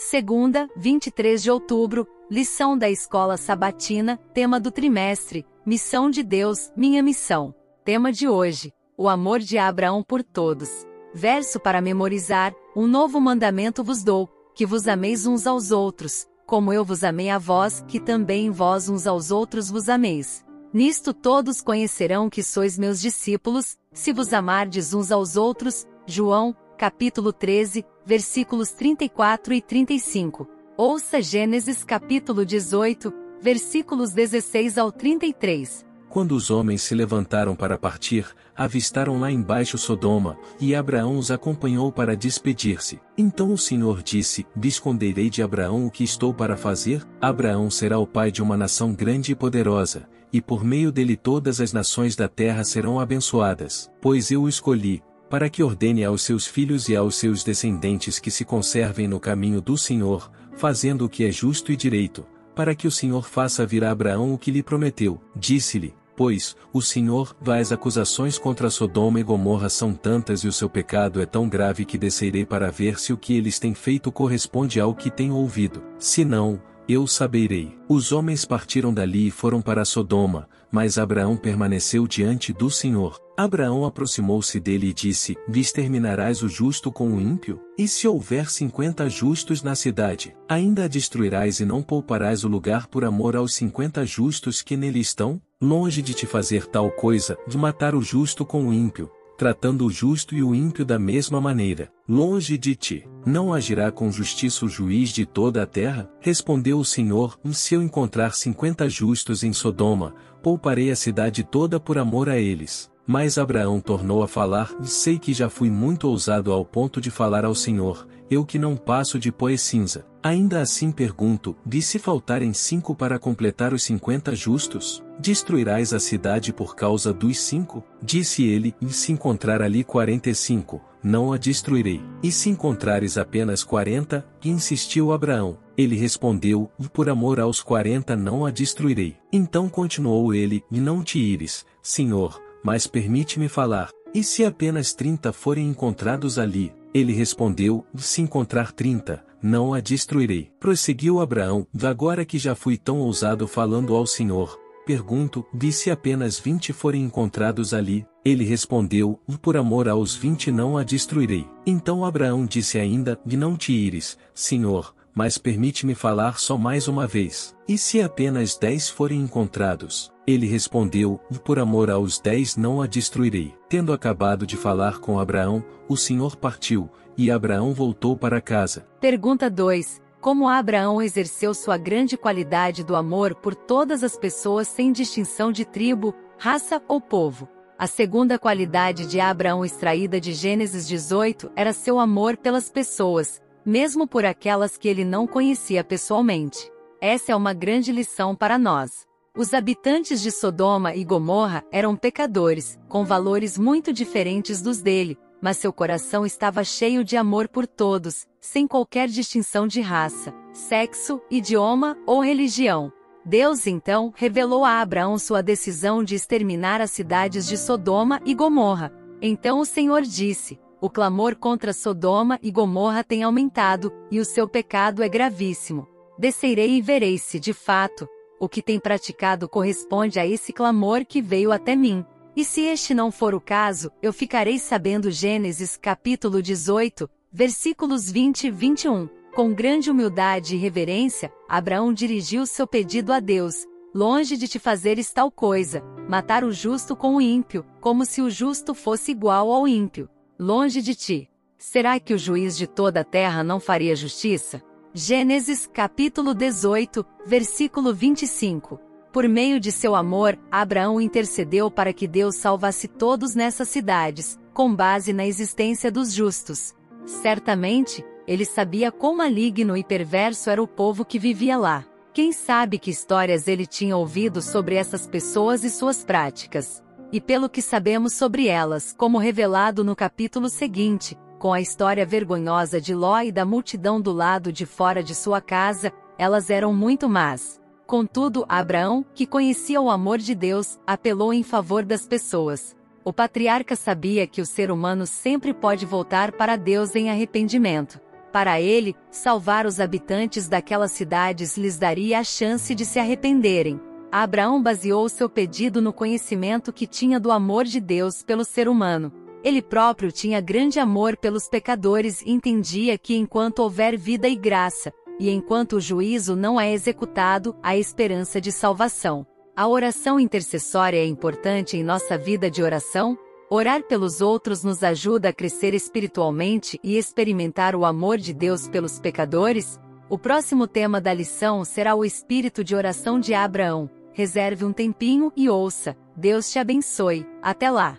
Segunda, 23 de outubro, lição da Escola Sabatina, tema do trimestre, Missão de Deus, Minha Missão. Tema de hoje, o amor de Abraão por todos. Verso para memorizar, um novo mandamento vos dou, que vos ameis uns aos outros, como eu vos amei a vós, que também vós uns aos outros vos ameis. Nisto todos conhecerão que sois meus discípulos, se vos amardes uns aos outros. João, capítulo 13, versículos 34 e 35. Ouça Gênesis capítulo 18, versículos 16 ao 33. Quando os homens se levantaram para partir, avistaram lá embaixo Sodoma, e Abraão os acompanhou para despedir-se. Então o Senhor disse: Esconderei de Abraão o que estou para fazer? Abraão será o pai de uma nação grande e poderosa, e por meio dele todas as nações da terra serão abençoadas. Pois eu o escolhi, para que ordene aos seus filhos e aos seus descendentes que se conservem no caminho do Senhor, fazendo o que é justo e direito, para que o Senhor faça vir a Abraão o que lhe prometeu. Disse-lhe, pois, o Senhor: As acusações contra Sodoma e Gomorra são tantas e o seu pecado é tão grave que descerei para ver se o que eles têm feito corresponde ao que tenho ouvido. Se não, eu saberei. Os homens partiram dali e foram para Sodoma, mas Abraão permaneceu diante do Senhor. Abraão aproximou-se dele e disse: Exterminarás o justo com o ímpio? E se houver 50 justos na cidade, ainda a destruirás e não pouparás o lugar por amor aos 50 justos que nele estão? Longe de te fazer tal coisa, de matar o justo com o ímpio, tratando o justo e o ímpio da mesma maneira. Longe de ti. Não agirá com justiça o juiz de toda a terra? Respondeu o Senhor: Se eu encontrar 50 justos em Sodoma, pouparei a cidade toda por amor a eles. Mas Abraão tornou a falar: Sei que já fui muito ousado ao ponto de falar ao Senhor, eu que não passo de pó e cinza. Ainda assim pergunto, e se faltarem 5 para completar os 50 justos? Destruirás a cidade por causa dos 5? Disse ele: E se encontrar ali 45, não a destruirei. E se encontrares apenas 40? Insistiu Abraão. Ele respondeu: Por amor aos 40 não a destruirei. Então continuou ele: Não te ires, Senhor, mas permite-me falar. E se apenas 30 forem encontrados ali? Ele respondeu: Se encontrar 30, não a destruirei. Prosseguiu Abraão: Agora que já fui tão ousado falando ao Senhor, pergunto, e se apenas 20 forem encontrados ali? Ele respondeu: Por amor aos 20 não a destruirei. Então Abraão disse ainda: Não te ires, Senhor, mas permite-me falar só mais uma vez. E se apenas 10 forem encontrados? Ele respondeu: Por amor aos 10 não a destruirei. Tendo acabado de falar com Abraão, o Senhor partiu, e Abraão voltou para casa. Pergunta 2. Como Abraão exerceu sua grande qualidade do amor por todas as pessoas sem distinção de tribo, raça ou povo? A segunda qualidade de Abraão extraída de Gênesis 18 era seu amor pelas pessoas, mesmo por aquelas que ele não conhecia pessoalmente. Essa é uma grande lição para nós. Os habitantes de Sodoma e Gomorra eram pecadores, com valores muito diferentes dos dele, mas seu coração estava cheio de amor por todos, sem qualquer distinção de raça, sexo, idioma ou religião. Deus então revelou a Abraão sua decisão de exterminar as cidades de Sodoma e Gomorra. Então o Senhor disse: O clamor contra Sodoma e Gomorra tem aumentado, e o seu pecado é gravíssimo. Descerei e verei se, de fato, o que tem praticado corresponde a esse clamor que veio até mim. E se este não for o caso, eu ficarei sabendo. Gênesis capítulo 18, versículos 20 e 21. Com grande humildade e reverência, Abraão dirigiu seu pedido a Deus: Longe de te fazeres tal coisa, matar o justo com o ímpio, como se o justo fosse igual ao ímpio. Longe de ti. Será que o juiz de toda a terra não faria justiça? Gênesis capítulo 18, versículo 25. Por meio de seu amor, Abraão intercedeu para que Deus salvasse todos nessas cidades, com base na existência dos justos. Certamente, ele sabia quão maligno e perverso era o povo que vivia lá. Quem sabe que histórias ele tinha ouvido sobre essas pessoas e suas práticas? E pelo que sabemos sobre elas, como revelado no capítulo seguinte, com a história vergonhosa de Ló e da multidão do lado de fora de sua casa, elas eram muito más. Contudo, Abraão, que conhecia o amor de Deus, apelou em favor das pessoas. O patriarca sabia que o ser humano sempre pode voltar para Deus em arrependimento. Para ele, salvar os habitantes daquelas cidades lhes daria a chance de se arrependerem. Abraão baseou seu pedido no conhecimento que tinha do amor de Deus pelo ser humano. Ele próprio tinha grande amor pelos pecadores e entendia que enquanto houver vida e graça, e enquanto o juízo não é executado, há esperança de salvação. A oração intercessória é importante em nossa vida de oração? Orar pelos outros nos ajuda a crescer espiritualmente e experimentar o amor de Deus pelos pecadores? O próximo tema da lição será o espírito de oração de Abraão. Reserve um tempinho e ouça. Deus te abençoe. Até lá!